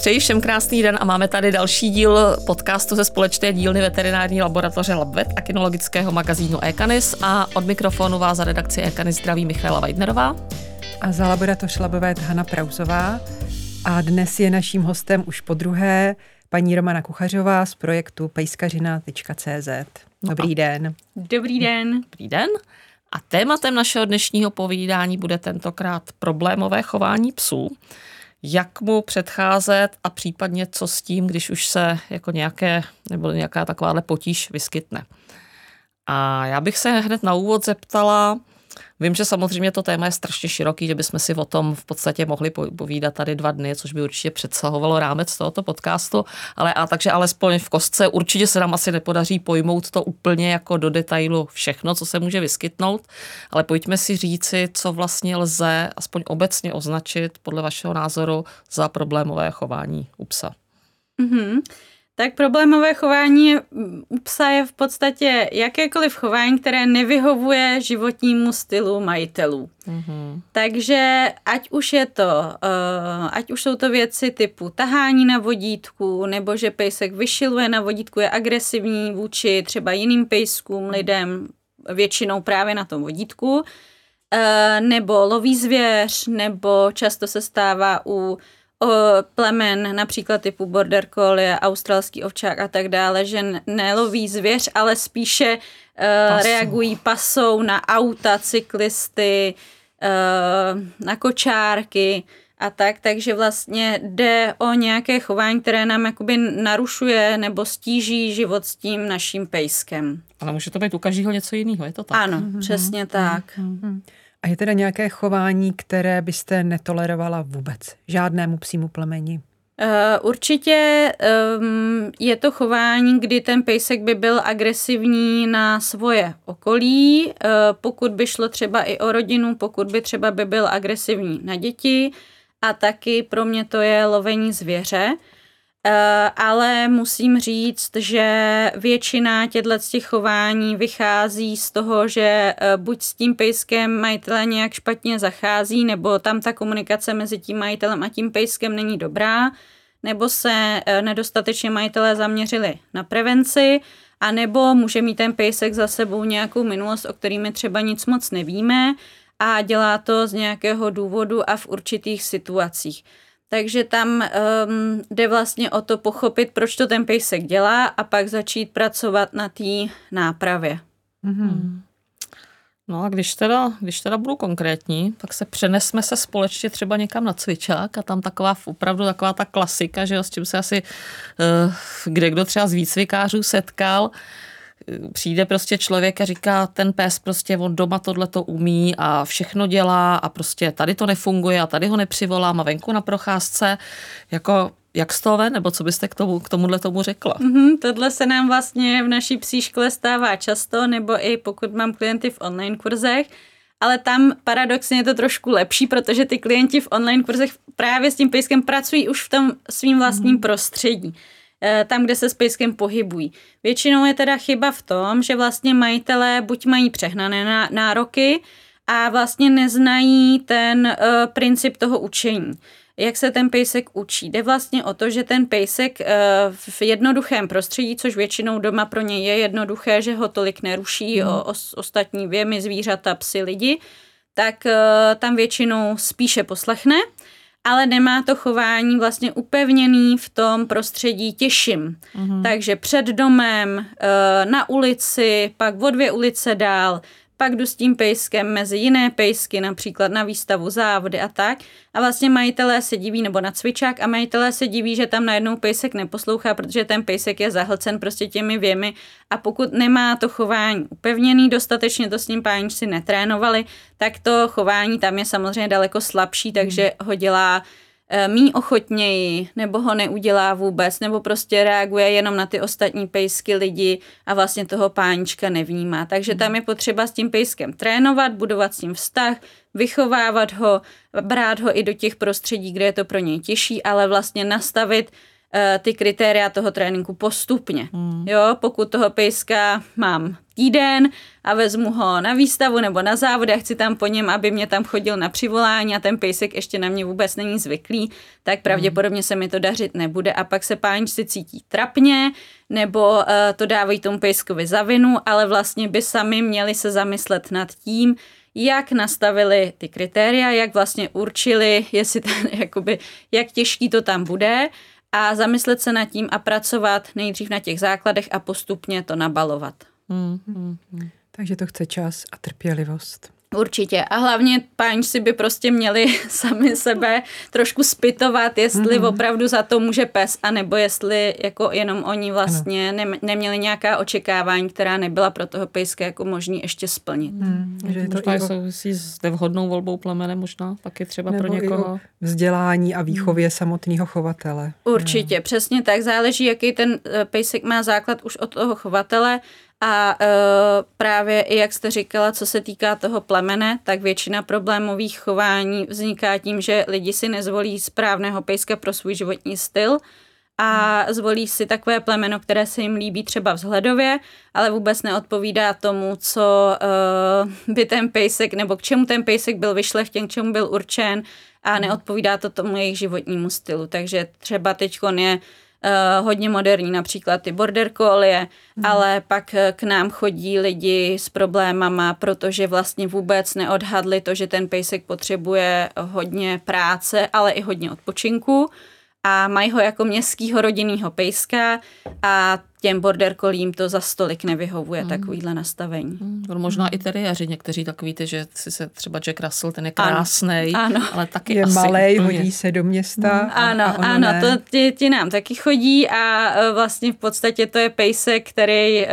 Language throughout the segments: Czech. Přeji všem krásný den a máme tady další díl podcastu ze společné dílny veterinární laboratoře LabVet a kynologického magazínu Ekanis a od mikrofonu vás za redakci Ekanis zdraví Michaela Weidnerová a za laboratoř LabVet Hana Prausová. A dnes je naším hostem už podruhé paní Romana Kuchařová z projektu pejskařina.cz. Dobrý den. Dobrý den. Dobrý den. A tématem našeho dnešního povídání bude tentokrát problémové chování psů. Jak mu předcházet a případně co s tím, když už se jako nějaká takováhle potíž vyskytne. A já bych se hned na úvod zeptala, vím, že samozřejmě to téma je strašně široký, že bychom si o tom v podstatě mohli povídat tady 2 dny, což by určitě přesahovalo rámec tohoto podcastu, takže alespoň v kostce určitě se nám asi nepodaří pojmout to úplně jako do detailu všechno, co se může vyskytnout, ale pojďme si říci, co vlastně lze aspoň obecně označit podle vašeho názoru za problémové chování u psa. Mm-hmm. Tak problémové chování u psa je v podstatě jakékoliv chování, které nevyhovuje životnímu stylu majitelů. Mm-hmm. Takže ať už jsou to věci typu tahání na vodítku, nebo že pejsek vyšiluje na vodítku, je agresivní vůči třeba jiným pejskům, lidem, většinou právě na tom vodítku, nebo loví zvěř, nebo často se stává u plemen například typu border collie, australský ovčák a tak dále, že neloví zvěř, ale spíše reagují pasou na auta, cyklisty, na kočárky a tak, takže vlastně jde o nějaké chování, které nám jakoby narušuje nebo stíží život s tím naším pejskem. Ale může to být u každého něco jiného, je to tak? Ano, přesně tak. A je teda nějaké chování, které byste netolerovala vůbec? Žádnému psímu plemeni? Určitě je to chování, kdy ten pejsek by byl agresivní na svoje okolí, pokud by šlo třeba i o rodinu, pokud by třeba by byl agresivní na děti a taky pro mě to je lovení zvěře. Ale musím říct, že většina těch chování vychází z toho, že buď s tím pejskem majitele nějak špatně zachází, nebo tam ta komunikace mezi tím majitelem a tím pejskem není dobrá, nebo se nedostatečně majitelé zaměřili na prevenci, anebo může mít ten pejsek za sebou nějakou minulost, o kterými třeba nic moc nevíme a dělá to z nějakého důvodu a v určitých situacích. Takže tam jde vlastně o to pochopit, proč to ten pejsek dělá a pak začít pracovat na té nápravě. Mm-hmm. No a když teda budu konkrétní, tak se přenesme se společně třeba někam na cvičák a tam opravdu taková ta klasika, že jo, s čím se asi kdekdo třeba z výcvikářů setkal. Přijde prostě člověk a říká, ten pes prostě on doma tohleto umí a všechno dělá a prostě tady to nefunguje a tady ho nepřivolám a venku na procházce. Jako, jak z toho ven? Nebo co byste k tomuhle řekla? Mm-hmm, tohle se nám vlastně v naší psí škole stává často, nebo i pokud mám klienty v online kurzech, ale tam paradoxně je to trošku lepší, protože ty klienti v online kurzech právě s tím pejskem pracují už v tom svým vlastním prostředí. Tam, kde se s pejskem pohybují. Většinou je teda chyba v tom, že vlastně majitelé buď mají přehnané nároky a vlastně neznají ten princip toho učení. Jak se ten pejsek učí? Jde vlastně o to, že ten pejsek v jednoduchém prostředí, což většinou doma pro něj je jednoduché, že ho tolik neruší ostatní věmy, zvířata, psy, lidi, tak tam většinou spíše poslechne, ale nemá to chování vlastně upevněný v tom prostředí těším. Mm-hmm. Takže před domem, na ulici, pak o 2 ulice dál, pak jdu s tím pejskem mezi jiné pejsky, například na výstavu, závody a tak. A vlastně majitelé se diví, nebo na cvičák, a majitelé se diví, že tam najednou pejsek neposlouchá, protože ten pejsek je zahlcen prostě těmi věmi a pokud nemá to chování upevněný, dostatečně to s ním páničci netrénovali, tak to chování tam je samozřejmě daleko slabší, takže ho dělá míň ochotněji, nebo ho neudělá vůbec, nebo prostě reaguje jenom na ty ostatní pejsky lidi a vlastně toho pánička nevnímá. Takže tam je potřeba s tím pejskem trénovat, budovat s ním vztah, vychovávat ho, brát ho i do těch prostředí, kde je to pro něj těžší, ale vlastně nastavit ty kritéria toho tréninku postupně. Jo, pokud toho pejska mám týden a vezmu ho na výstavu nebo na závod a chci tam po něm, aby mě tam chodil na přivolání a ten pejsek ještě na mě vůbec není zvyklý, tak pravděpodobně se mi to dařit nebude a pak se páničci cítí trapně nebo to dávají tomu pejskovi za vinu, ale vlastně by sami měli se zamyslet nad tím, jak nastavili ty kritéria, jak vlastně určili, jestli ten, jakoby, jak těžký to tam bude a zamyslet se nad tím a pracovat nejdřív na těch základech a postupně to nabalovat. Takže to chce čas a trpělivost. Určitě. A hlavně páničci by prostě měli sami sebe trošku zpytovat, jestli opravdu za to může pes, anebo jestli jako jenom oni vlastně neměli nějaká očekávání, která nebyla pro toho pejska jako možný ještě splnit. Že to možná souvisí s nevhodnou volbou plemene, možná pak je třeba pro někoho. Vzdělání a výchově samotného chovatele. Určitě, přesně tak. Záleží, jaký ten pejsek má základ už od toho chovatele. A právě i jak jste říkala, co se týká toho plemene, tak většina problémových chování vzniká tím, že lidi si nezvolí správného pejska pro svůj životní styl a zvolí si takové plemeno, které se jim líbí třeba vzhledově, ale vůbec neodpovídá tomu, co by ten pejsek, nebo k čemu ten pejsek byl vyšlechtěn, k čemu byl určen a neodpovídá to tomu jejich životnímu stylu. Takže třeba teďkon je hodně moderní, například ty border collie, ale pak k nám chodí lidi s problémama, protože vlastně vůbec neodhadli to, že ten pejsek potřebuje hodně práce, ale i hodně odpočinku a mají ho jako městskýho rodinného pejska a těm border collím to za stolik nevyhovuje takovýhle nastavení. Možná i teriéři někteří tak víte, že si se třeba Jack Russell, ten je krásnej, ale taky je asi malej, hodí se do města. To ti nám taky chodí a vlastně v podstatě to je pejsek, který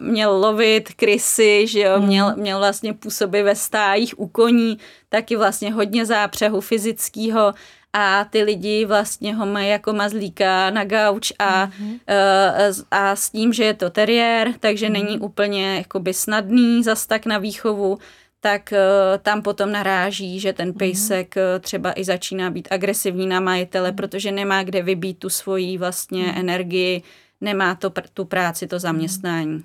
měl lovit krysy, že jo, měl vlastně působit ve stájích u koní, taky vlastně hodně zápřehu fyzického. A ty lidi vlastně ho mají jako mazlíka na gauč a s tím, že je to teriér, takže není úplně jakoby snadný zas tak na výchovu, tak tam potom naráží, že ten pejsek třeba i začíná být agresivní na majitele, protože nemá kde vybít tu svoji vlastně energii, nemá to tu práci, to zaměstnání.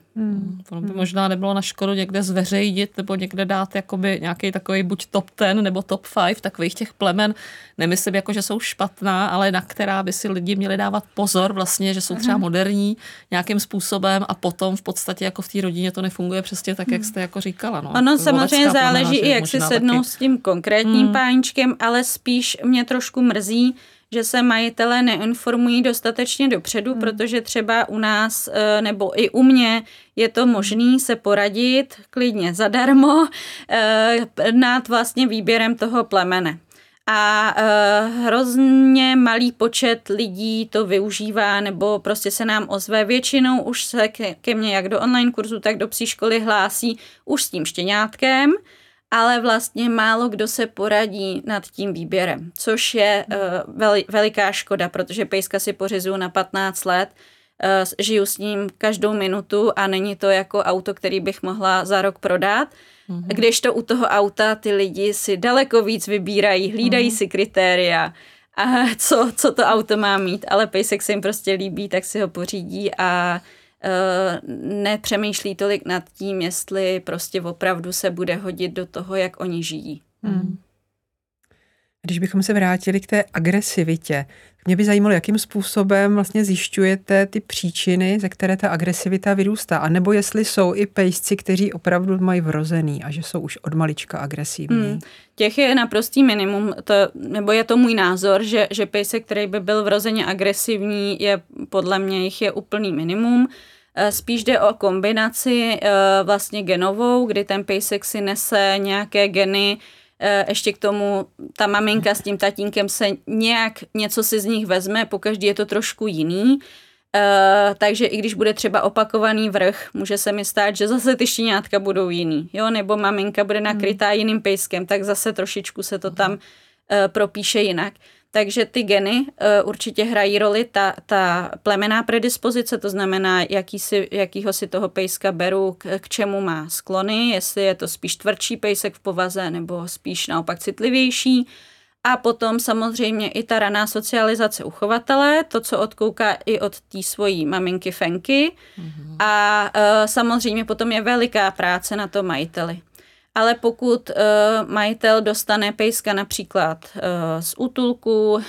To by možná nebylo na škodu někde zveřejnit nebo někde dát jakoby nějaký takový buď top 10 nebo top 5 takových těch plemen. Nemyslím jako, že jsou špatná, ale na která by si lidi měli dávat pozor vlastně, že jsou třeba moderní nějakým způsobem a potom v podstatě jako v té rodině to nefunguje přesně tak, jak jste jako říkala. No. Ono samozřejmě záleží i jak si sednou s tím konkrétním páničkem, ale spíš mě trošku mrzí, že se majitelé neinformují dostatečně dopředu, protože třeba u nás nebo i u mě je to možné se poradit klidně zadarmo nad vlastně výběrem toho plemene. A hrozně malý počet lidí to využívá nebo prostě se nám ozve. Většinou už se ke mně jak do online kurzu, tak do psí školy hlásí už s tím štěňátkem, ale vlastně málo kdo se poradí nad tím výběrem, což je veliká škoda, protože pejska si pořizuju na 15 let, žiju s ním každou minutu a není to jako auto, který bych mohla za rok prodat. Když to u toho auta ty lidi si daleko víc vybírají, hlídají si kritéria, a co to auto má mít, ale pejsek se jim prostě líbí, tak si ho pořídí a nepřemýšlí tolik nad tím, jestli prostě opravdu se bude hodit do toho, jak oni žijí. Když bychom se vrátili k té agresivitě, mě by zajímalo, jakým způsobem vlastně zjišťujete ty příčiny, ze které ta agresivita vyrůstá, anebo jestli jsou i pejsci, kteří opravdu mají vrozený a že jsou už od malička agresivní. Těch je naprostý minimum, nebo je to můj názor, že pejsek, který by byl vrozeně agresivní, je podle mě jich je úplný minimum. Spíš jde o kombinaci vlastně genovou, kdy ten pejsek si nese nějaké geny, ještě k tomu ta maminka s tím tatínkem se nějak něco si z nich vezme, pokaždý je to trošku jiný, takže i když bude třeba opakovaný vrch, může se mi stát, že zase ty štěňátka budou jiný, jo? Nebo maminka bude nakrytá jiným pejskem, tak zase trošičku se to tam propíše jinak. Takže ty geny určitě hrají roli, ta plemenná predispozice, to znamená, jakýho si toho pejska beru, k čemu má sklony, jestli je to spíš tvrdší pejsek v povaze nebo spíš naopak citlivější. A potom samozřejmě i ta raná socializace u chovatele, to, co odkouká i od té svojí maminky Fenky. Mm-hmm. A samozřejmě potom je veliká práce na to majiteli. Ale pokud majitel dostane pejska například z útulku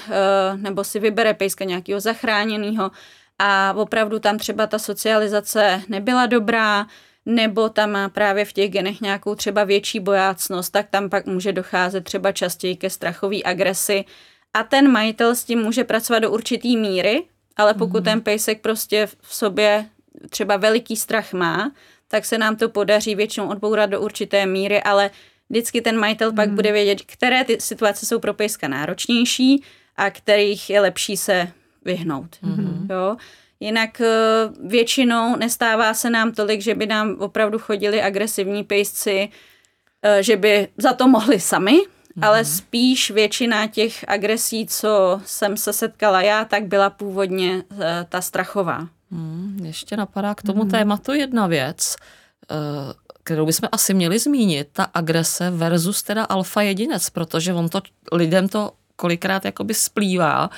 nebo si vybere pejska nějakého zachráněného a opravdu tam třeba ta socializace nebyla dobrá, nebo tam má právě v těch genech nějakou třeba větší bojácnost, tak tam pak může docházet třeba častěji ke strachové agresi. A ten majitel s tím může pracovat do určitý míry, ale pokud ten pejsek prostě v sobě třeba veliký strach má, tak se nám to podaří většinou odbourat do určité míry, ale vždycky ten majitel pak bude vědět, které ty situace jsou pro pejska náročnější a kterých je lepší se vyhnout. Mm-hmm. Jo? Jinak většinou nestává se nám tolik, že by nám opravdu chodili agresivní pejsci, že by za to mohli sami, ale spíš většina těch agresí, co jsem se setkala já, tak byla původně ta strachová. Ještě napadá k tomu tématu jedna věc, kterou bychom asi měli zmínit, ta agrese versus teda alfa jedinec, protože on to lidem to kolikrát jakoby splývá,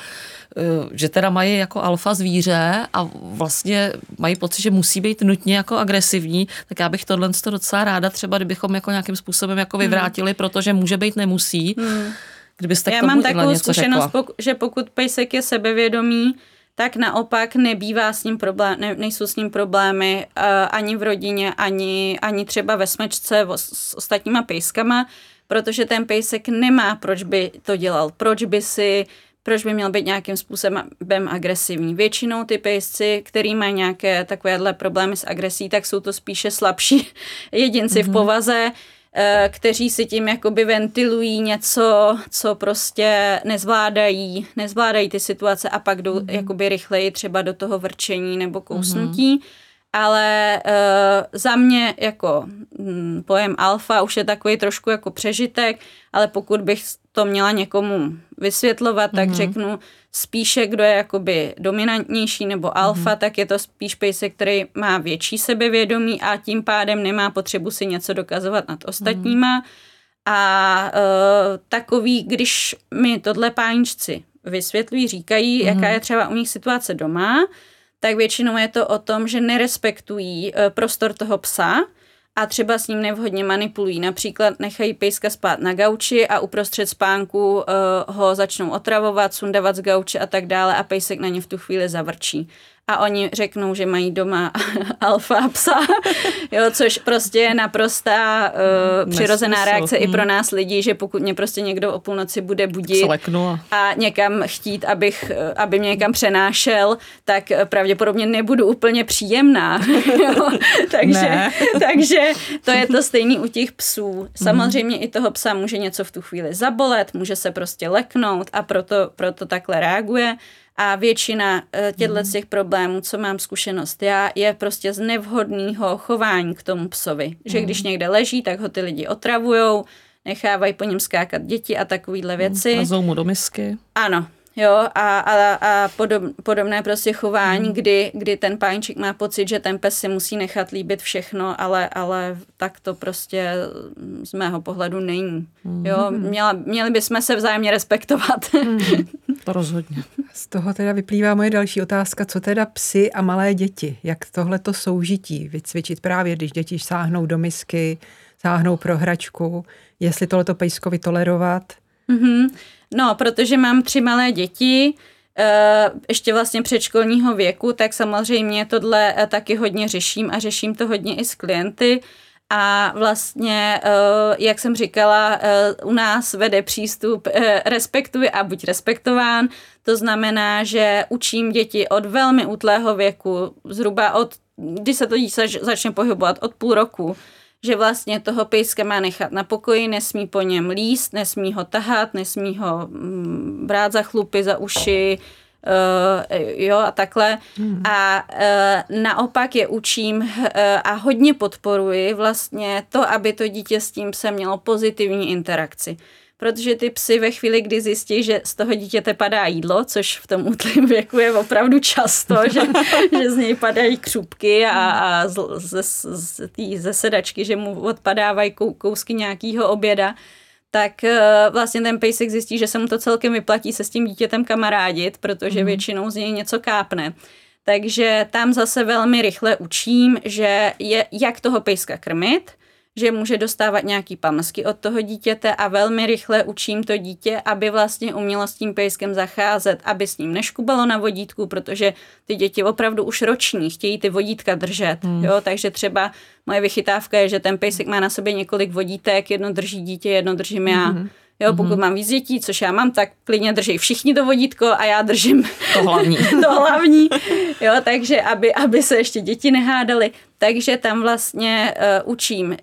že teda mají jako alfa zvíře a vlastně mají pocit, že musí být nutně jako agresivní, tak já bych tohle docela ráda třeba, kdybychom jako nějakým způsobem jako vyvrátili, protože může být nemusí. Kdybyste já mám takovou zkušenost, že pokud pejsek je sebevědomý, tak naopak nebývá s ním problém, nejsou s ním problémy ani v rodině, ani třeba ve smečce s ostatníma pejskama, protože ten pejsek nemá, proč by to dělal, proč by měl být nějakým způsobem agresivní. Většinou ty pejsci, který mají nějaké takovéhle problémy s agresí, tak jsou to spíše slabší jedinci v povaze, kteří si tím jakoby ventilují něco, co prostě nezvládají ty situace a pak jdou jakoby rychleji třeba do toho vrčení nebo kousnutí. Ale za mě jako pojem alfa už je takový trošku jako přežitek, ale pokud bych to měla někomu vysvětlovat, tak řeknu spíše, kdo je jakoby dominantnější nebo alfa, tak je to spíš pejsek, který má větší sebevědomí a tím pádem nemá potřebu si něco dokazovat nad ostatníma. A takový, když mi tohle páničci vysvětlují, říkají, jaká je třeba u nich situace doma, tak většinou je to o tom, že nerespektují prostor toho psa a třeba s ním nevhodně manipulují. Například nechají pejska spát na gauči a uprostřed spánku ho začnou otravovat, sundavat z gauče a tak dále a pejsek na ně v tu chvíli zavrčí. A oni řeknou, že mají doma alfa psa, jo, což prostě je naprostá přirozená reakce i pro nás lidi, že pokud mě prostě někdo o půlnoci bude budit a někam chtít, aby mě někam přenášel, tak pravděpodobně nebudu úplně příjemná. Jo, takže to je to stejný u těch psů. Samozřejmě i toho psa může něco v tu chvíli zabolet, může se prostě leknout a proto takhle reaguje. A většina těchto těch problémů, co mám zkušenost já, je prostě z nevhodného chování k tomu psovi. Že když někde leží, tak ho ty lidi otravujou, nechávají po něm skákat děti a takovýhle věci. Hazou mu do misky. Ano, jo, a podobné prostě chování, kdy ten páníček má pocit, že ten pes si musí nechat líbit všechno, ale tak to prostě z mého pohledu není. Jo, měli bychom se vzájemně respektovat. To rozhodně. Z toho teda vyplývá moje další otázka, co teda psi a malé děti, jak tohleto soužití vycvičit právě, když děti sáhnou do misky, sáhnou pro hračku, jestli tohleto pejskovi tolerovat? No, protože mám 3 malé děti, ještě vlastně předškolního věku, tak samozřejmě tohle taky hodně řeším a řeším to hodně i s klienty. A vlastně, jak jsem říkala, u nás vede přístup respektuj a buď respektován. To znamená, že učím děti od velmi útlého věku, zhruba když se to dítě začne pohybovat, od půl roku, že vlastně toho pejska má nechat na pokoji, nesmí po něm líst, nesmí ho tahat, nesmí ho brát za chlupy, za uši, jo a takhle. A naopak je učím a hodně podporuji vlastně to, aby to dítě s tím se mělo pozitivní interakci. Protože ty psy ve chvíli, kdy zjistí, že z toho dítěte padá jídlo, což v tom útlém věku je opravdu často, že z něj padají křupky a ze sedačky, že mu odpadávají kousky nějakého oběda, tak vlastně ten pejsek zjistí, že se mu to celkem vyplatí se s tím dítětem kamarádit, protože většinou z něj něco kápne. Takže tam zase velmi rychle učím, že je, jak toho pejska krmit, že může dostávat nějaký pamlsky od toho dítěte a velmi rychle učím to dítě, aby vlastně umělo s tím pejskem zacházet, aby s ním neškubalo na vodítku, protože ty děti opravdu už roční chtějí ty vodítka držet. Jo? Takže třeba moje vychytávka je, že ten pejsek má na sobě několik vodítek, jedno drží dítě, jedno držím já. Jo, pokud mám víc dětí, což já mám, tak klidně drží všichni to vodítko a já držím to hlavní. Jo, takže aby se ještě děti nehádaly. Takže tam vlastně učím,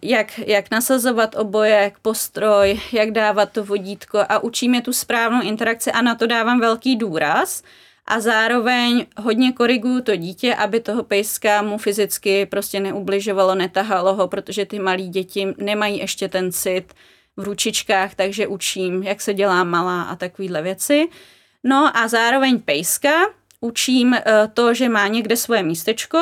jak nasazovat obojek, postroj, jak dávat to vodítko a učím je tu správnou interakci a na to dávám velký důraz. A zároveň hodně koriguju to dítě, aby toho pejska mu fyzicky prostě neubližovalo, netahalo ho, protože ty malí děti nemají ještě ten cit v ručičkách, takže učím, jak se dělá malá a takovýhle věci. No a zároveň pejska učím to, že má někde svoje místečko,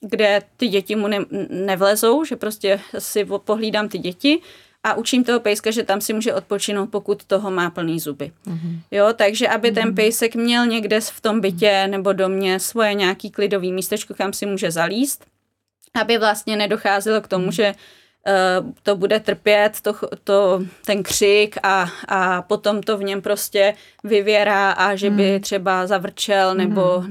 kde ty děti mu nevlezou, že prostě si pohlídám ty děti a učím toho pejska, že tam si může odpočinout, pokud toho má plný zuby. Jo, takže aby ten pejsek měl někde v tom bytě nebo domě svoje nějaký klidový místečko, kam si může zalíst, aby vlastně nedocházelo k tomu, že to bude trpět, ten křik a potom to v něm prostě vyvěrá a že by třeba zavrčel nebo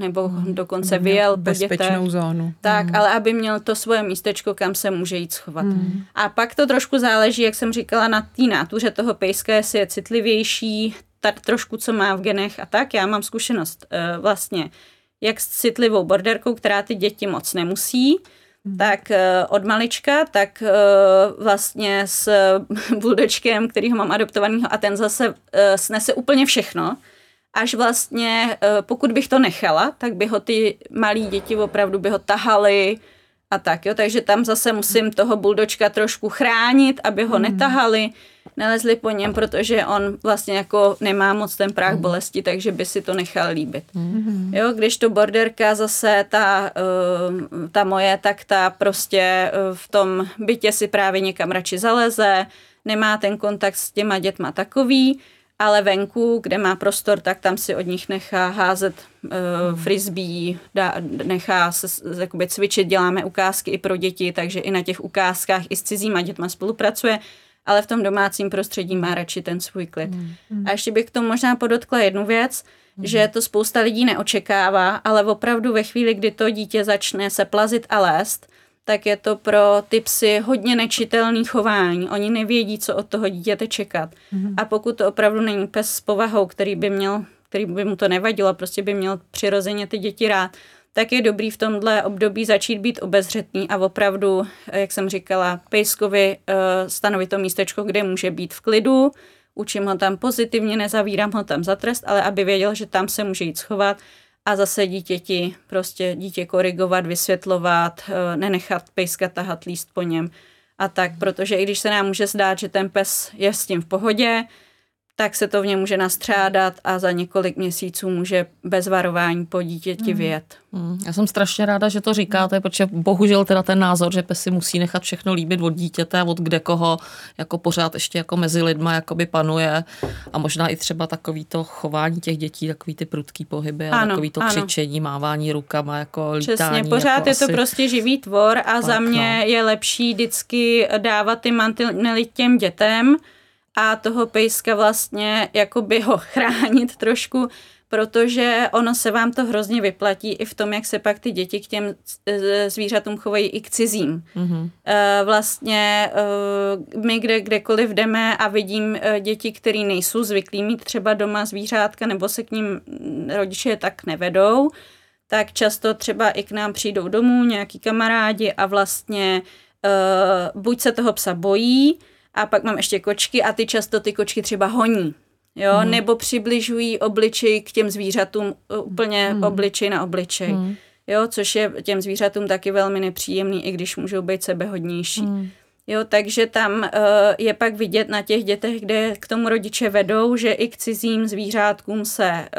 dokonce vyjel po dětech. Bezpečnou zónu. Tak, ale aby měl to svoje místečko, kam se může jít schovat. A pak to trošku záleží, jak jsem říkala, na té nátuře toho pejska, jestli je citlivější, tak trošku co má v genech a tak. Já mám zkušenost vlastně jak s citlivou borderkou, která ty děti moc nemusí, tak od malička, tak vlastně s buldečkem, kterýho mám adoptovanýho a ten zase snese úplně všechno, až vlastně pokud bych to nechala, tak by ho ty malí děti opravdu by ho tahaly a tak, jo, takže tam zase musím toho buldočka trošku chránit, aby ho netahali, nelezli po něm, protože on vlastně jako nemá moc ten práh bolesti, takže by si to nechal líbit. Jo, když to borderka zase, ta moje, tak ta prostě v tom bytě si právě někam radši zaleze, nemá ten kontakt s těma dětma takový, ale venku, kde má prostor, tak tam si od nich nechá házet frisbee, nechá se jakoby cvičit, děláme ukázky i pro děti, takže i na těch ukázkách i s cizíma dětma spolupracuje, ale v tom domácím prostředí má radši ten svůj klid. A ještě bych k tomu možná podotkla jednu věc, že to spousta lidí neočekává, ale opravdu ve chvíli, kdy to dítě začne se plazit a lézt, tak je to pro ty psy hodně nečitelný chování. Oni nevědí, co od toho dítěte čekat. A pokud to opravdu není pes s povahou, který by mu to nevadilo, prostě by měl přirozeně ty děti rád, tak je dobrý v tomhle období začít být obezřetný a opravdu, jak jsem říkala, pejskovi stanovit to místečko, kde může být v klidu, učím ho tam pozitivně, nezavírám ho tam za trest, ale aby věděl, že tam se může jít schovat a zase dítěti, prostě dítě korigovat, vysvětlovat, nenechat pejska tahat, líst po něm a tak, protože i když se nám může zdát, že ten pes je s tím v pohodě, tak se to v něm může nastřádat a za několik měsíců může bez varování po dítěti vyjet. Já jsem strašně ráda, že to říkáte, protože bohužel teda ten názor, že pes si musí nechat všechno líbit od dítěte, od kde koho, jako pořád ještě jako mezi lidma jakoby panuje a možná i třeba takový to chování těch dětí, takový ty prudký pohyby a ano, takový to křičení, mávání rukama, jako přesně, lítání. Přesně, pořád jako je to asi prostě živý tvor a tak, za mě je lepší vždycky dávat ty mantinely těm dětem, a toho pejska vlastně jakoby ho chránit trošku, protože ono se vám to hrozně vyplatí i v tom, jak se pak ty děti k těm zvířatům chovají i k cizím. Vlastně my kdekoliv jdeme a vidím děti, které nejsou zvyklí mít třeba doma zvířátka nebo se k ním rodiče tak nevedou, tak často třeba i k nám přijdou domů nějaký kamarádi a vlastně buď se toho psa bojí, a pak mám ještě kočky a ty kočky třeba honí, jo, nebo přibližují obličej k těm zvířatům úplně obličej na obličej, jo, což je těm zvířatům taky velmi nepříjemný, i když můžou být sebehodnější. Jo, takže tam je pak vidět na těch dětech, kde k tomu rodiče vedou, že i k cizím zvířátkům se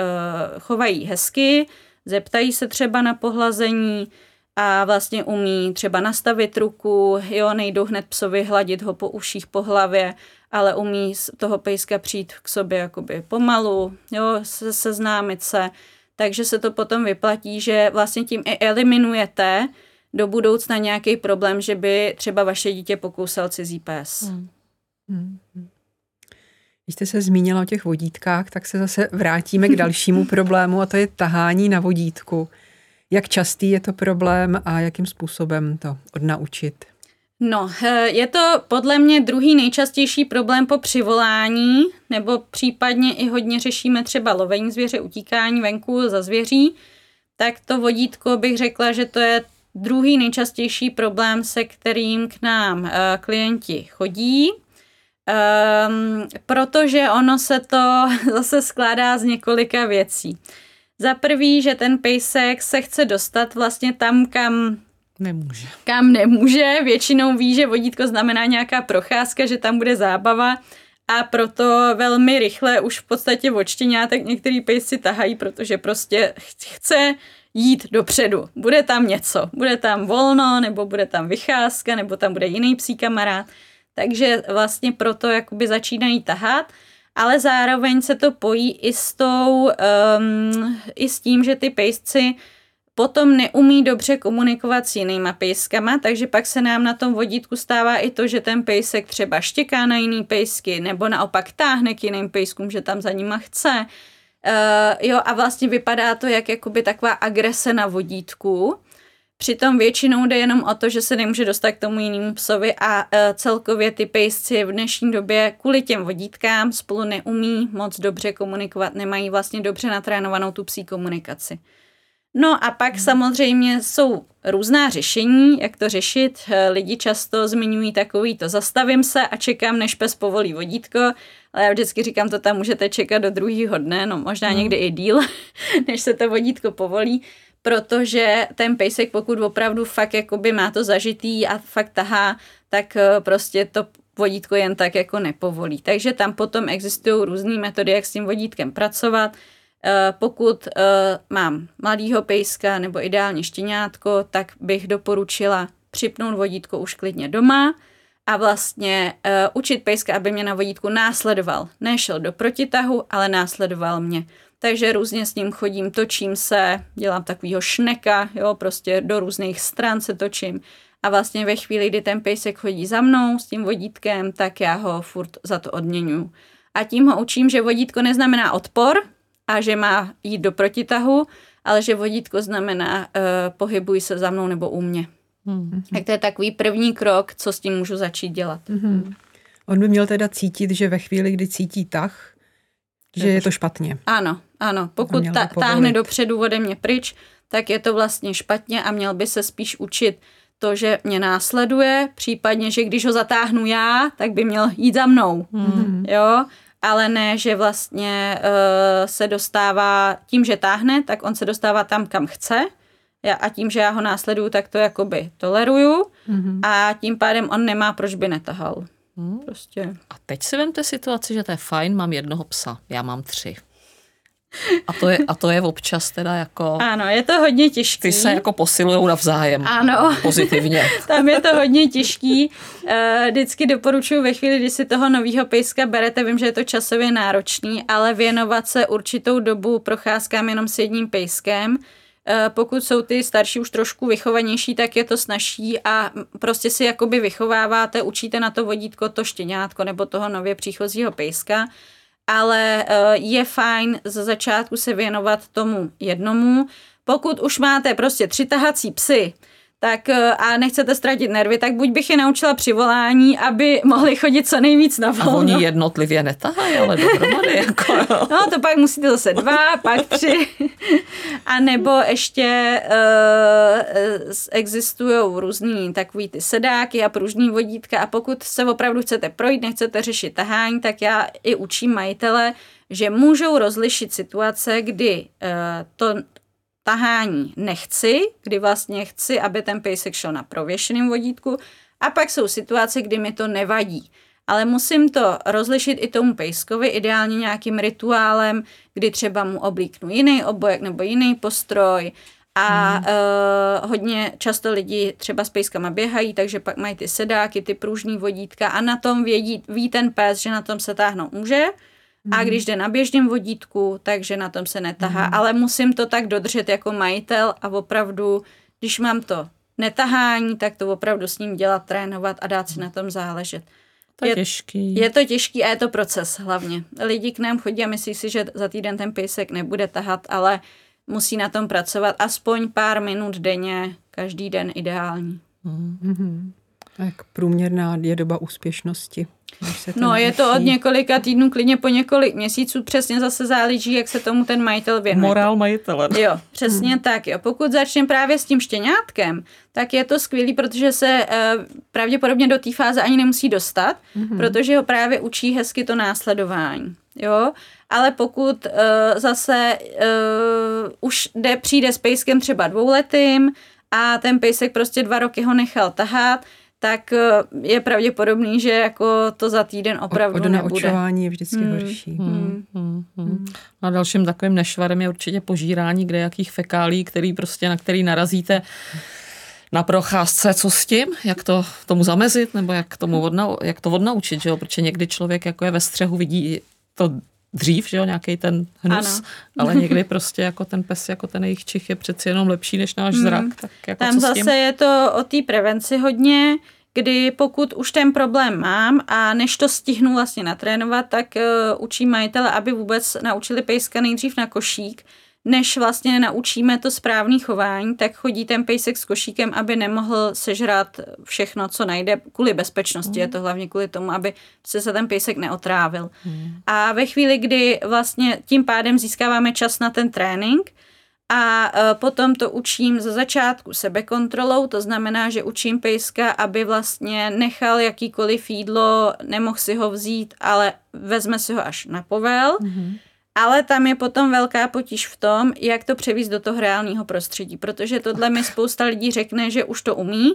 chovají hezky, zeptají se třeba na pohlazení, a vlastně umí třeba nastavit ruku, jo, nejdou hned psovi hladit ho po uších, po hlavě, ale umí z toho pejska přijít k sobě jakoby pomalu, jo, seznámit se, takže se to potom vyplatí, že vlastně tím i eliminujete do budoucna nějaký problém, že by třeba vaše dítě pokousal cizí pes. Když jste se zmínila o těch vodítkách, tak se zase vrátíme k dalšímu problému a to je tahání na vodítku. Jak častý je to problém a jakým způsobem to odnaučit? No, je to podle mě druhý nejčastější problém po přivolání, nebo případně i hodně řešíme třeba lovení zvěře, utíkání venku za zvěří. Tak to vodítko bych řekla, že to je druhý nejčastější problém, se kterým k nám klienti chodí. Protože ono se to zase skládá z několika věcí. Za prvý, že ten pejsek se chce dostat vlastně tam, kam nemůže. Většinou ví, že vodítko znamená nějaká procházka, že tam bude zábava a proto velmi rychle už v podstatě odštěňátek některý pejsci tahají, protože prostě chce jít dopředu. Bude tam něco, bude tam volno, nebo bude tam vycházka, nebo tam bude jiný psí kamarád. Takže vlastně proto jakoby začínají tahat, ale zároveň se to pojí i s tím, že ty pejsci potom neumí dobře komunikovat s jinýma pejskama, takže pak se nám na tom vodítku stává i to, že ten pejsek třeba štěká na jiný pejsky, nebo naopak táhne k jiným pejskům, že tam za nima chce. A vlastně vypadá to jak jakoby taková agrese na vodítku. Přitom většinou jde jenom o to, že se nemůže dostat k tomu jinému psovi a celkově ty pejsci v dnešní době kvůli těm vodítkám spolu neumí moc dobře komunikovat, nemají vlastně dobře natrénovanou tu psí komunikaci. No a pak samozřejmě jsou různá řešení, jak to řešit. Lidi často zmiňují takový to zastavím se a čekám, než pes povolí vodítko, ale já vždycky říkám, to tam můžete čekat do druhého dne, no možná někdy i díl, než se to vodítko povolí. Protože ten pejsek, pokud opravdu fakt jakoby má to zažitý a fakt tahá, tak prostě to vodítko jen tak jako nepovolí. Takže tam potom existují různé metody, jak s tím vodítkem pracovat. Pokud mám mladýho pejska nebo ideálně štěňátko, tak bych doporučila připnout vodítko už klidně doma a vlastně učit pejska, aby mě na vodítku následoval. Nešel do protitahu, ale následoval mě. Takže různě s ním chodím, točím se, dělám takovýho šneka, jo, prostě do různých stran se točím. A vlastně ve chvíli, kdy ten pejsek chodí za mnou s tím vodítkem, tak já ho furt za to odměňuju. A tím ho učím, že vodítko neznamená odpor a že má jít do protitahu, ale že vodítko znamená pohybuj se za mnou nebo u mě. Tak to je takový první krok, co s tím můžu začít dělat. On by měl teda cítit, že ve chvíli, kdy cítí tah, že je to špatně. Ano. Pokud táhne dopředu ode mě pryč, tak je to vlastně špatně a měl by se spíš učit to, že mě následuje, případně, že když ho zatáhnu já, tak by měl jít za mnou. Jo? Ale ne, že vlastně se dostává tím, že táhne, tak on se dostává tam, kam chce. A tím, že já ho následuju, tak to jakoby toleruju a tím pádem on nemá, proč by netahal. Prostě. A teď si vemte situaci, že to je fajn, mám jednoho psa, já mám 3. A to je občas teda jako... Ano, je to hodně těžký. Ty se jako posilujou navzájem. Ano. Pozitivně. Tam je to hodně těžký. Vždycky doporučuji ve chvíli, kdy si toho novýho pejska berete, vím, že je to časově náročný, ale věnovat se určitou dobu procházkám jenom s jedním pejskem. Pokud jsou ty starší už trošku vychovanější, tak je to snazší a prostě si jakoby vychováváte, učíte na to vodítko to štěňátko nebo toho nově příchozího pejska, ale je fajn ze začátku se věnovat tomu jednomu. Pokud už máte prostě 3 tahací psy, tak a nechcete ztratit nervy, tak buď bych je naučila přivolání, aby mohli chodit co nejvíc na volno. A oni jednotlivě netahají, ale dohromady jako. No to pak musíte zase 2, pak 3. A nebo ještě existují různý takový ty sedáky a pružní vodítka a pokud se opravdu chcete projít, nechcete řešit tahání, tak já i učím majitele, že můžou rozlišit situace, kdy tahání nechci, kdy vlastně chci, aby ten pejsek šel na prověšeném vodítku a pak jsou situace, kdy mi to nevadí. Ale musím to rozlišit i tomu pejskovi, ideálně nějakým rituálem, kdy třeba mu oblíknu jiný obojek nebo jiný postroj A hodně často lidi třeba s pejskama běhají, takže pak mají ty sedáky, ty pružný vodítka a na tom ví ten pes, že na tom se táhnout může. A když jde na běžném vodítku, takže na tom se netahá. Ale musím to tak dodržet jako majitel a opravdu, když mám to netahání, tak to opravdu s ním dělat, trénovat a dát si na tom záležet. Je to těžký a je to proces hlavně. Lidi k nám chodí a myslí si, že za týden ten pejsek nebude tahat, ale musí na tom pracovat aspoň pár minut denně, každý den ideální. Tak průměrná je doba úspěšnosti. Je to od několika týdnů, klidně po několik měsíců, přesně zase záleží, jak se tomu ten majitel věnuje. Morál majitele. Jo, přesně tak. Jo. Pokud začneme právě s tím štěňátkem, tak je to skvělý, protože se pravděpodobně do té fáze ani nemusí dostat, protože ho právě učí hezky to následování. Jo, ale pokud už přijde s pejskem třeba 2letým a ten pejsek prostě 2 roky ho nechal tahat, tak je pravděpodobný, že jako to za týden opravdu nebude. Naučování je vždycky horší. A dalším takovým nešvarem je určitě požírání kdejakých fekálí, na který narazíte na procházce. Co s tím? Jak to tomu zamezit? Nebo jak to odnaučit? Že jo? Protože někdy člověk jako je ve střehu, vidí to dřív, že jo, nějaký ten hnus, ale někdy prostě jako ten pes, jako ten jejich čich je přeci jenom lepší než náš zrak. Tak jako tam zase je to o té prevenci hodně, kdy pokud už ten problém mám a než to stihnu vlastně natrénovat, tak učí majitele, aby vůbec naučili pejska nejdřív na košík, než vlastně naučíme to správné chování, tak chodí ten pejsek s košíkem, aby nemohl sežrat všechno, co najde, kvůli bezpečnosti. Je to hlavně kvůli tomu, aby se ten pejsek neotrávil. A ve chvíli, kdy vlastně tím pádem získáváme čas na ten trénink a potom to učím ze začátku sebekontrolou, to znamená, že učím pejska, aby vlastně nechal jakýkoliv jídlo, nemohl si ho vzít, ale vezme si ho až na povel. Ale tam je potom velká potíž v tom, jak to převíst do toho reálního prostředí, protože tohle mi spousta lidí řekne, že už to umí,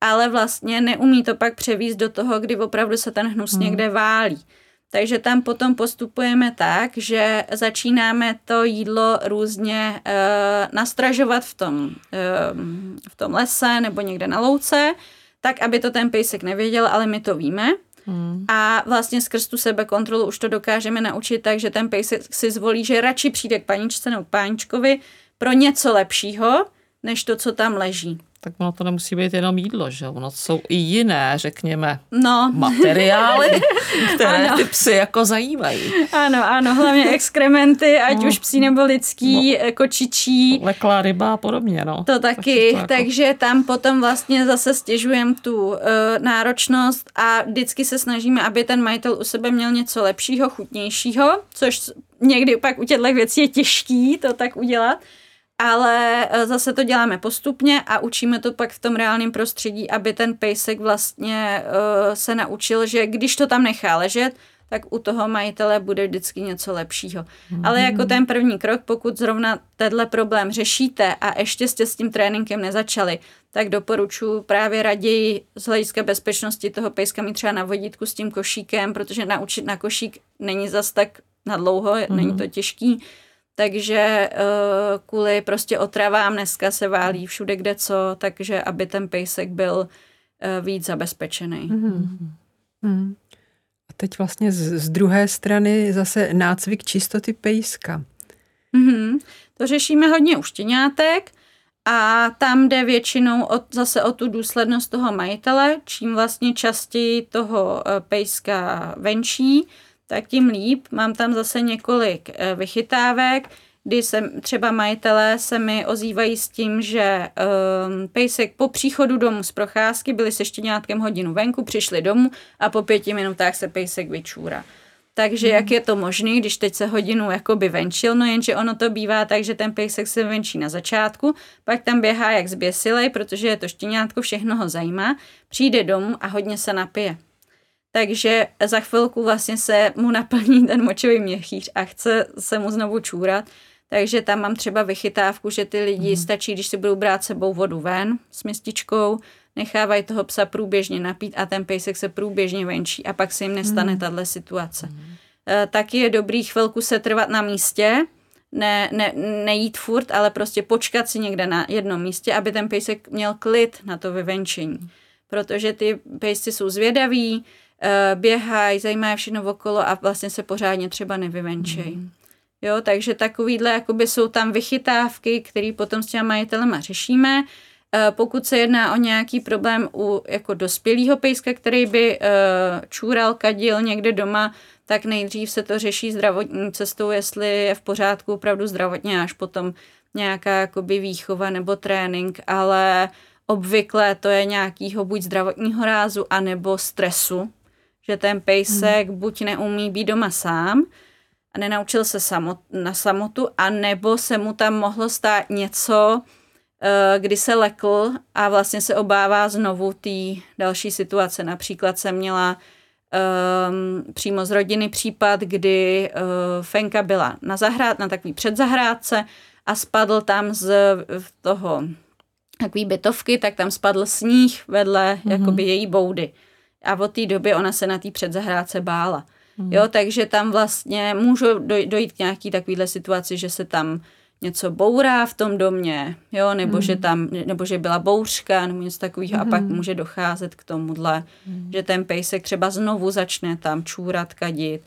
ale vlastně neumí to pak převíst do toho, kdy opravdu se ten hnus někde válí. Takže tam potom postupujeme tak, že začínáme to jídlo různě nastražovat v tom lese nebo někde na louce, tak, aby to ten pejsek nevěděl, ale my to víme. A vlastně skrz tu sebekontrolu už to dokážeme naučit tak, že ten pejsek si zvolí, že radši přijde k paničce nebo páničkovi pro něco lepšího, než to, co tam leží. Tak ono to nemusí být jenom jídlo, že? Ono jsou i jiné, řekněme, materiály, které ty psy jako zajímají. Ano, hlavně exkrementy, ať už psí nebo lidský, kočičí. Leklá ryba a podobně, no. To taky, takže tam potom vlastně zase stěžujeme tu náročnost a vždycky se snažíme, aby ten majitel u sebe měl něco lepšího, chutnějšího, což někdy pak u těchto věcí je těžký to tak udělat. Ale zase to děláme postupně a učíme to pak v tom reálném prostředí, aby ten pejsek vlastně se naučil, že když to tam nechá ležet, tak u toho majitele bude vždycky něco lepšího. Ale jako ten první krok, pokud zrovna tenhle problém řešíte a ještě jste s tím tréninkem nezačali, tak doporučuji právě raději z hlediska bezpečnosti toho pejska mít třeba na vodítku s tím košíkem, protože naučit na košík není zas tak nadlouho, není to těžký. Takže kvůli prostě otravám dneska se válí všude kde co, takže aby ten pejsek byl víc zabezpečený. A teď vlastně z druhé strany zase nácvik čistoty pejska. To řešíme hodně u štěňátek a tam jde většinou zase o tu důslednost toho majitele, čím vlastně častěji toho pejska venčí, tak tím líp. Mám tam zase několik vychytávek, kdy třeba majitelé se mi ozývají s tím, že pejsek po příchodu domů z procházky, byli se štěňátkem hodinu venku, přišli domů a po 5 minutách se pejsek vyčůra. Takže jak je to možný, když teď se hodinu jakoby venčil, no jenže ono to bývá tak, že ten pejsek se venčí na začátku, pak tam běhá jak zběsilej, protože je to štěňátko, všechno ho zajímá, přijde domů a hodně se napije. Takže za chvilku vlastně se mu naplní ten močový měchýř a chce se mu znovu čůrat. Takže tam mám třeba vychytávku, že ty lidi stačí, když si budou brát sebou vodu ven s mističkou, nechávají toho psa průběžně napít a ten pejsek se průběžně venčí a pak se jim nestane tahle situace. Taky je dobrý chvilku se trvat na místě nejít furt, ale prostě počkat si někde na jednom místě, aby ten pejsek měl klid na to vyvenčení. Protože ty pejsci jsou zvědaví, běhají, zajímají všechno okolo a vlastně se pořádně třeba nevyvenčejí. Mm. Jo, takže takovýhle jakoby jsou tam vychytávky, které potom s těma majitelema řešíme. Pokud se jedná o nějaký problém u jako dospělého pejska, který by čůral, kadil někde doma, tak nejdřív se to řeší zdravotní cestou, jestli je v pořádku opravdu zdravotně, až potom nějaká jakoby výchova nebo trénink, ale obvykle to je nějakýho buď zdravotního rázu, anebo stresu, že ten pejsek buď neumí být doma sám a nenaučil se na samotu, anebo se mu tam mohlo stát něco, kdy se lekl a vlastně se obává znovu té další situace. Například jsem měla přímo z rodiny případ, kdy Fenka byla na takový předzahrádce a spadl tam z toho takový bytovky, tak tam spadl sníh vedle jakoby její boudy. A od té doby ona se na té předzahrádce bála. Jo, takže tam vlastně může dojít k nějaký takovýhle situaci, že se tam něco bourá v tom domě, jo, nebo že tam, nebo že byla bouřka, nebo něco takového a pak může docházet k tomuhle, že ten pejsek třeba znovu začne tam čůrat, kadit,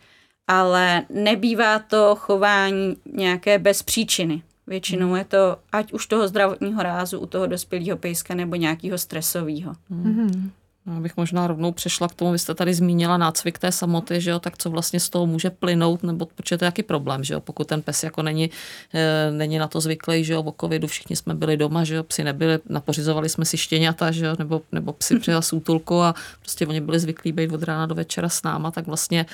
ale nebývá to chování nějaké bez příčiny. Většinou je to ať už toho zdravotního rázu u toho dospělého pejska nebo nějakého stresového. Já bych možná rovnou přešla k tomu, vy jste tady zmínila nácvik té samoty, že jo, tak co vlastně z toho může plynout, nebo protože to je jaký problém, že jo, pokud ten pes jako není na to zvyklý, že jo, o covidu všichni jsme byli doma, že jo, psi nebyli, napořizovali jsme si štěňata, že jo, nebo psi přes útulku a prostě oni byli zvyklí být od rána do večera s náma, tak vlastně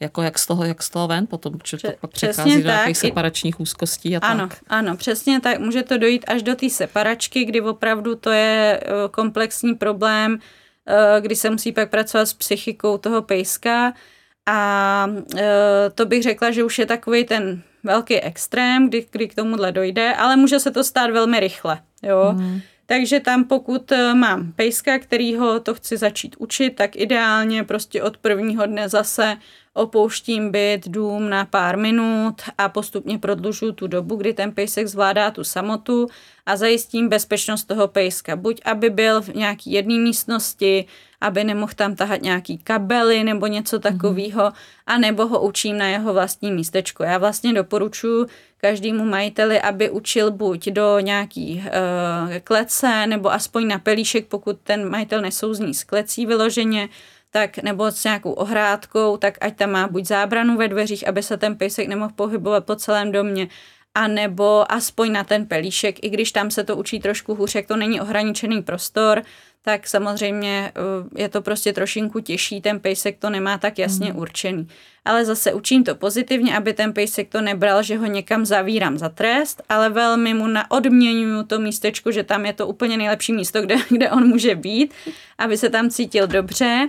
jako jak z toho ven potom, protože to pak přechází do nějakých separačních úzkostí a tak. Ano, přesně tak, může to dojít až do té separačky, kdy opravdu to je komplexní problém, kdy se musí pak pracovat s psychikou toho pejska a to bych řekla, že už je takový ten velký extrém, kdy k tomuhle dojde, ale může se to stát velmi rychle. Jo? Takže tam pokud mám pejska, kterýho to chci začít učit, tak ideálně prostě od prvního dne zase opouštím byt, dům na pár minut a postupně prodlužuju tu dobu, kdy ten pejsek zvládá tu samotu a zajistím bezpečnost toho pejska. Buď aby byl v nějaký jedné místnosti, aby nemohl tam tahat nějaký kabely nebo něco takového, a nebo ho učím na jeho vlastní místečko. Já vlastně doporučuji každému majiteli, aby učil buď do nějaký klece nebo aspoň na pelíšek, pokud ten majitel nesouzní s klecí vyloženě, tak, nebo s nějakou ohrádkou, tak ať tam má buď zábranu ve dveřích, aby se ten pejsek nemohl pohybovat po celém domě, anebo aspoň na ten pelíšek, i když tam se to učí trošku hůř, jak to není ohraničený prostor, tak samozřejmě je to prostě trošinku těžší, ten pejsek to nemá tak jasně určený. Ale zase učím to pozitivně, aby ten pejsek to nebral, že ho někam zavírám za trest, ale velmi mu odměňuju to místečko, že tam je to úplně nejlepší místo, kde on může být, aby se tam cítil dobře.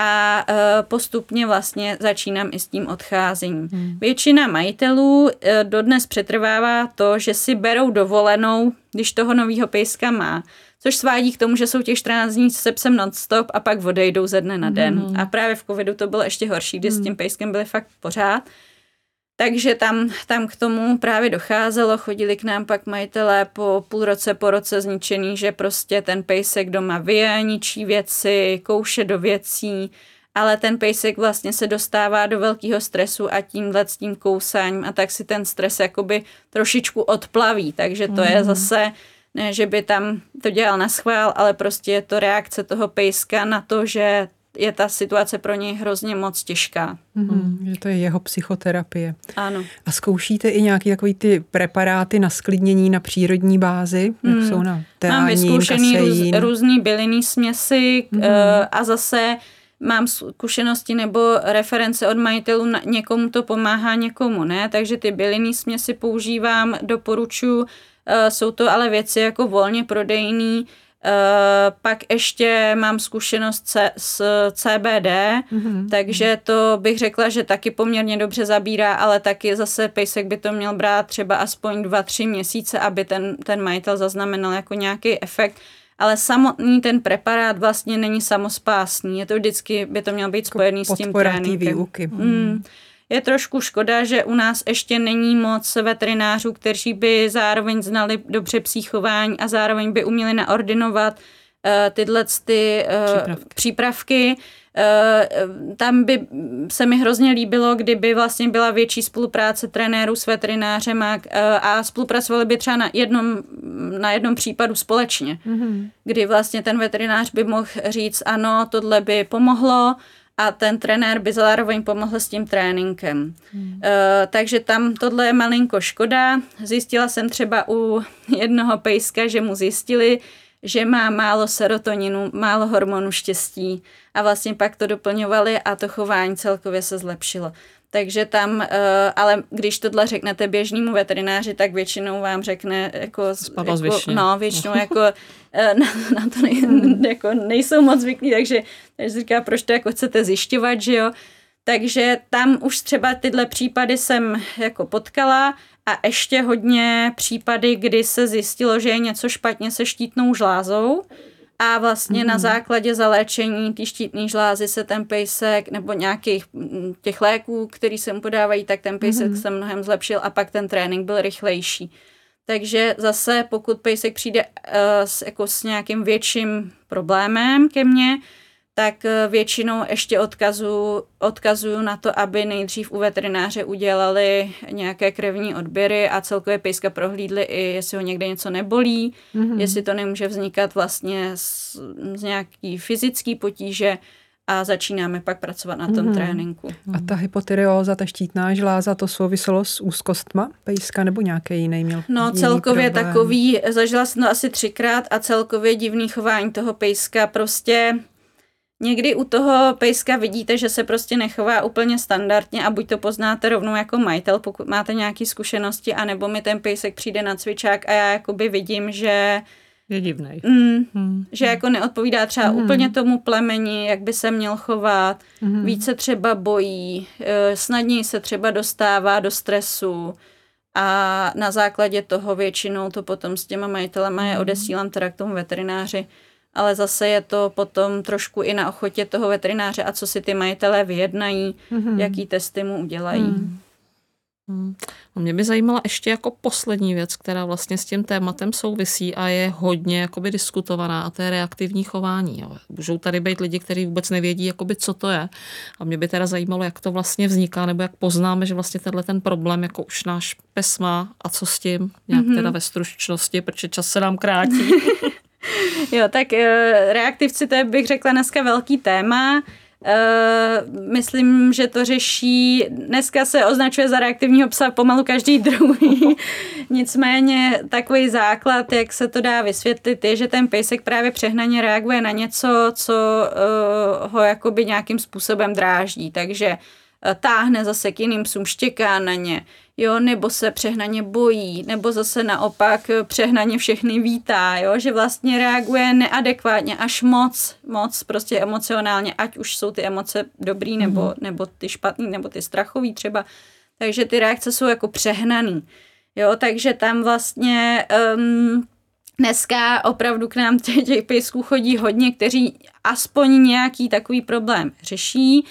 A postupně vlastně začínám i s tím odcházením. Většina majitelů dodnes přetrvává to, že si berou dovolenou, když toho novýho pejska má, což svádí k tomu, že jsou těch 14 dní se psem non-stop a pak odejdou ze dne na den. A právě v covidu to bylo ještě horší, kdy s tím pejskem byli fakt pořád. Takže tam k tomu právě docházelo, chodili k nám pak majitelé po půl roce, po roce zničený, že prostě ten pejsek doma vyje, ničí věci, kouše do věcí, ale ten pejsek vlastně se dostává do velkého stresu a tímhle s tím kousáním a tak si ten stres jakoby trošičku odplaví, takže to je zase, ne, že by tam to dělal naschvál, ale prostě je to reakce toho pejska na to, že je ta situace pro něj hrozně moc těžká. To je jeho psychoterapie. Ano. A zkoušíte i nějaké takové ty preparáty na sklidnění na přírodní bázi? Jak jsou na teránin, kasein? Mám vyzkoušený různý bylinný směsi a zase mám zkušenosti nebo reference od majitelů, někomu to pomáhá, někomu ne, takže ty bylinný směsi používám, doporučuji, jsou to ale věci jako volně prodejný. Pak ještě mám zkušenost s CBD, takže to bych řekla, že taky poměrně dobře zabírá, ale taky zase pejsek by to měl brát třeba aspoň 2-3 měsíce, aby ten majitel zaznamenal jako nějaký efekt, ale samotný ten preparát vlastně není samospásný, je to vždycky by to měl být spojený s tím tréninkem. Podpora té výuky. Je trošku škoda, že u nás ještě není moc veterinářů, kteří by zároveň znali dobře psí chování a zároveň by uměli naordinovat tyhle ty přípravky. Tam by se mi hrozně líbilo, kdyby vlastně byla větší spolupráce trenérů s veterinářem a spolupracovali by třeba na jednom případu společně, kdy vlastně ten veterinář by mohl říct ano, tohle by pomohlo a ten trenér by zároveň pomohl s tím tréninkem. Takže tam tohle je malinko škoda. Zjistila jsem třeba u jednoho pejska, že mu zjistili, že má málo serotoninu, málo hormonu štěstí a vlastně pak to doplňovali a to chování celkově se zlepšilo. Takže tam, ale když tohle řeknete běžnému veterináři, tak většinou vám řekne většinou jako na to jako nejsou moc zvyklí, takže říká, proč to jako chcete zjišťovat, že jo. Takže tam už třeba tyhle případy jsem jako potkala a ještě hodně případy, kdy se zjistilo, že je něco špatně se štítnou žlázou a vlastně na základě zaléčení té štítné žlázy se ten pejsek nebo nějakých těch léků, který se mu podávají, tak ten pejsek se mnohem zlepšil a pak ten trénink byl rychlejší. Takže zase pokud pejsek přijde s nějakým větším problémem ke mně, tak většinou ještě odkazuju na to, aby nejdřív u veterináře udělali nějaké krevní odběry a celkově pejska prohlídli, i jestli ho někde něco nebolí, jestli to nemůže vznikat vlastně z nějaký fyzický potíže a začínáme pak pracovat na tom tréninku. A ta hypotyreóza, ta štítná žláza, to souviselo s úzkostma pejska nebo nějaké jiný měl? No celkově problém. Zažila jsem to asi 3krát a celkově divný chování toho pejska prostě. Někdy u toho pejska vidíte, že se prostě nechová úplně standardně a buď to poznáte rovnou jako majitel, pokud máte nějaké zkušenosti, anebo mi ten pejsek přijde na cvičák a já jakoby vidím, že je divnej. Že jako neodpovídá třeba úplně tomu plemeni, jak by se měl chovat, více třeba bojí, snadněji se třeba dostává do stresu a na základě toho většinou to potom s těma majitelama je odesílám teda k tomu veterináři. Ale zase je to potom trošku i na ochotě toho veterináře a co si ty majitelé vyjednají, jaký testy mu udělají. Mě by zajímala ještě jako poslední věc, která vlastně s tím tématem souvisí a je hodně jakoby diskutovaná, a to je reaktivní chování. Jo. Můžou tady být lidi, kteří vůbec nevědí, jakoby, co to je. A mě by teda zajímalo, jak to vlastně vzniká, nebo jak poznáme, že vlastně tenhle ten problém jako už náš pes má a co s tím, nějak teda ve stručnosti, protože čas se nám krátí. Jo, tak reaktivci, to je, bych řekla, dneska velký téma. Myslím, že to řeší, dneska se označuje za reaktivního psa pomalu každý druhý. Nicméně takový základ, jak se to dá vysvětlit, je, že ten pejsek právě přehnaně reaguje na něco, co ho jakoby nějakým způsobem dráždí. Takže táhne zase k jiným psům, štěká na ně, jo, nebo se přehnaně bojí, nebo zase naopak přehnaně všechny vítá, jo, že vlastně reaguje neadekvátně, až moc prostě emocionálně, ať už jsou ty emoce dobrý, nebo ty špatný, nebo ty strachový třeba, takže ty reakce jsou jako přehnaný, jo, takže tam vlastně dneska opravdu k nám těch pejsků chodí hodně, kteří aspoň nějaký takový problém řeší.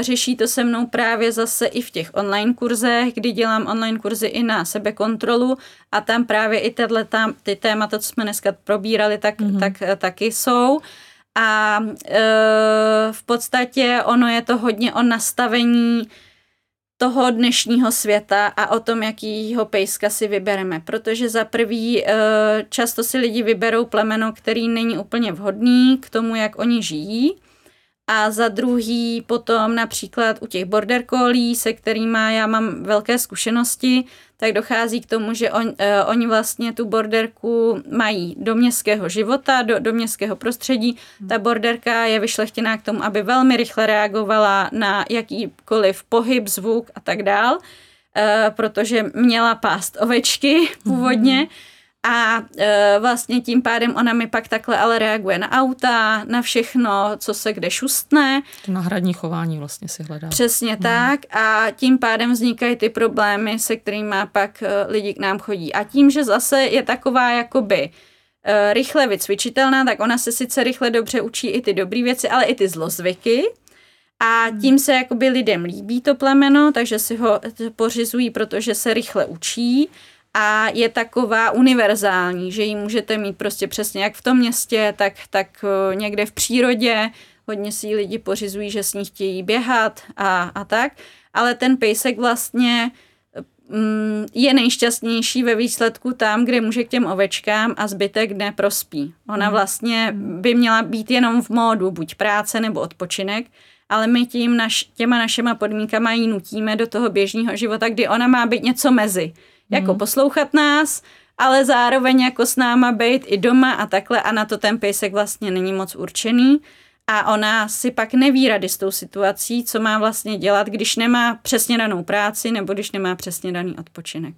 Řeší to se mnou právě zase i v těch online kurzech, kdy dělám online kurzy i na sebekontrolu a tam právě i ty témata, co jsme dneska probírali, tak taky jsou. A v podstatě ono je to hodně o nastavení toho dnešního světa a o tom, jakýho pejska si vybereme. Protože za prvý často si lidi vyberou plemeno, který není úplně vhodný k tomu, jak oni žijí. A za druhý potom například u těch border collie, se kterými já mám velké zkušenosti, tak dochází k tomu, že oni vlastně tu borderku mají do městského života, do městského prostředí. Ta borderka je vyšlechtěná k tomu, aby velmi rychle reagovala na jakýkoliv pohyb, zvuk a tak dál, protože měla pást ovečky původně. A vlastně tím pádem ona mi pak takhle ale reaguje na auta, na všechno, co se kde šustne. To náhradní chování vlastně si hledá. Přesně tak a tím pádem vznikají ty problémy, se kterými pak lidi k nám chodí. A tím, že zase je taková jakoby rychle vycvičitelná, tak ona se sice rychle dobře učí i ty dobrý věci, ale i ty zlozvyky. A tím se jakoby lidem líbí to plemeno, takže si ho pořizují, protože se rychle učí a je taková univerzální, že ji můžete mít prostě přesně jak v tom městě, tak někde v přírodě. Hodně si ji lidi pořizují, že s ní chtějí běhat a tak. Ale ten pejsek vlastně je nejšťastnější ve výsledku tam, kde může k těm ovečkám a zbytek dne prospí. Ona vlastně by měla být jenom v módu buď práce nebo odpočinek, ale my tím těma našima podmínkama ji nutíme do toho běžného života, kdy ona má být něco mezi. Jako poslouchat nás, ale zároveň jako s náma být i doma a takhle, a na to ten pejsek vlastně není moc určený. A ona si pak neví rady s tou situací, co má vlastně dělat, když nemá přesně danou práci nebo když nemá přesně daný odpočinek.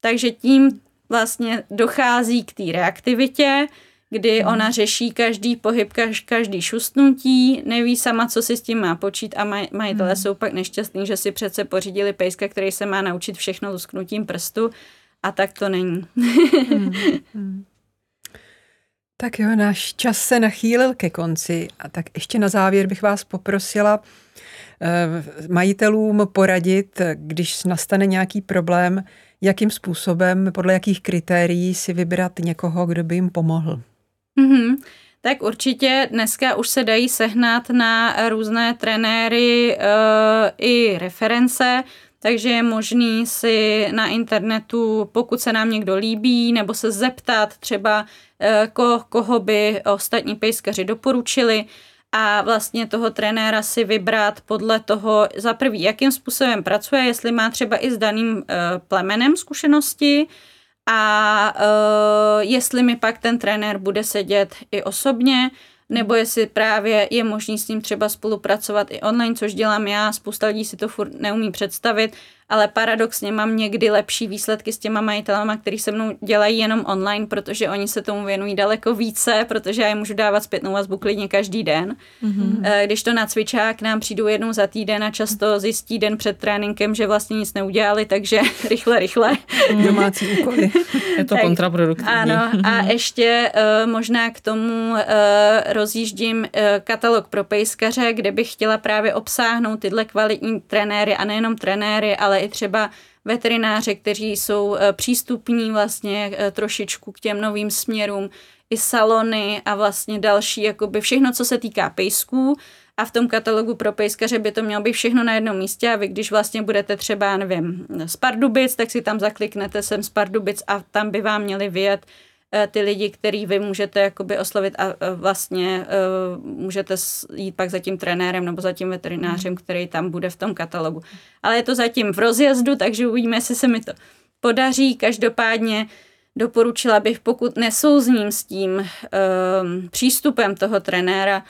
Takže tím vlastně dochází k té reaktivitě, kdy ona řeší každý pohyb, každý šustnutí, neví sama, co si s tím má počít, a majitelé jsou pak nešťastní, že si přece pořídili pejska, který se má naučit všechno lusknutím prstu, a tak to není. Tak jo, náš čas se nachýlil ke konci, a tak ještě na závěr bych vás poprosila majitelům poradit, když nastane nějaký problém, jakým způsobem, podle jakých kritérií si vybrat někoho, kdo by jim pomohl. Tak určitě dneska už se dají sehnat na různé trenéry i reference, takže je možný si na internetu, pokud se nám někdo líbí, nebo se zeptat třeba, koho by ostatní pejskaři doporučili, a vlastně toho trenéra si vybrat podle toho, za prvý, jakým způsobem pracuje, jestli má třeba i s daným plemenem zkušenosti, a jestli mi pak ten trenér bude sedět i osobně, nebo jestli právě je možný s ním třeba spolupracovat i online, což dělám já, spousta lidí si to furt neumí představit, ale paradoxně mám někdy lepší výsledky s těma majitelama, který se mnou dělají jenom online, protože oni se tomu věnují daleko více, protože já jim můžu dávat zpětnou vazbu klidně každý den. Když to na cvičák, nám přijdou jednou za týden a často zjistí den před tréninkem, že vlastně nic neudělali, takže rychle. Domácí úkoly. Je to tak, kontraproduktivní. Ano, a ještě možná k tomu rozjíždím katalog pro pejskaře, kde bych chtěla právě obsáhnout tyhle kvalitní trenéry, a nejenom trenéry, ale i třeba veterináře, kteří jsou přístupní vlastně trošičku k těm novým směrům, i salony a vlastně další, jakoby všechno, co se týká pejsků, a v tom katalogu pro pejskaře by to mělo být všechno na jednom místě, a vy, když vlastně budete třeba, nevím, z Pardubic, tak si tam zakliknete sem z Pardubic a tam by vám měli vyjet ty lidi, který vy můžete jakoby oslovit, a vlastně můžete jít pak za tím trenérem nebo za tím veterinářem, který tam bude v tom katalogu. Ale je to zatím v rozjezdu, takže uvidíme, jestli se mi to podaří. Každopádně doporučila bych, pokud nesouzním s tím přístupem toho trenéra,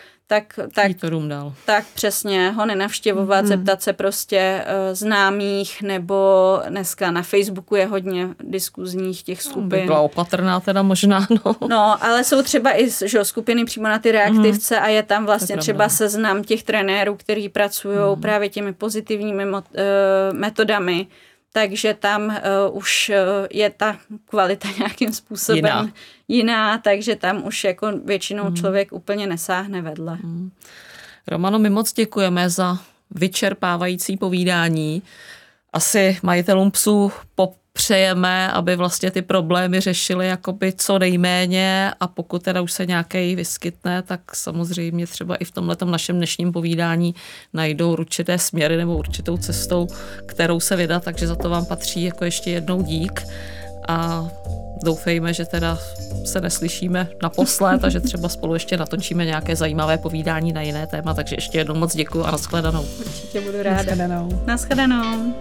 tak přesně ho nenavštěvovat, zeptat se prostě známých, nebo dneska na Facebooku je hodně diskuzních těch skupin. By byla opatrná teda možná, no. No, ale jsou třeba i skupiny přímo na ty reaktivce a je tam vlastně třeba seznam těch trenérů, kteří pracují právě těmi pozitivními metodami, takže tam už je ta kvalita nějakým způsobem jiná, takže tam už jako většinou člověk úplně nesáhne vedle. Romano, my moc děkujeme za vyčerpávající povídání. Asi majitelům psů popřejeme, aby vlastně ty problémy řešili jakoby co nejméně, a pokud teda už se nějaký vyskytne, tak samozřejmě třeba i v tomhletom našem dnešním povídání najdou určité směry nebo určitou cestou, kterou se vydat, takže za to vám patří jako ještě jednou dík, a doufejme, že teda se neslyšíme naposled a že třeba spolu ještě natočíme nějaké zajímavé povídání na jiné téma, takže ještě jednou moc děkuju a nashledanou. Určitě budu ráda. Nashledanou.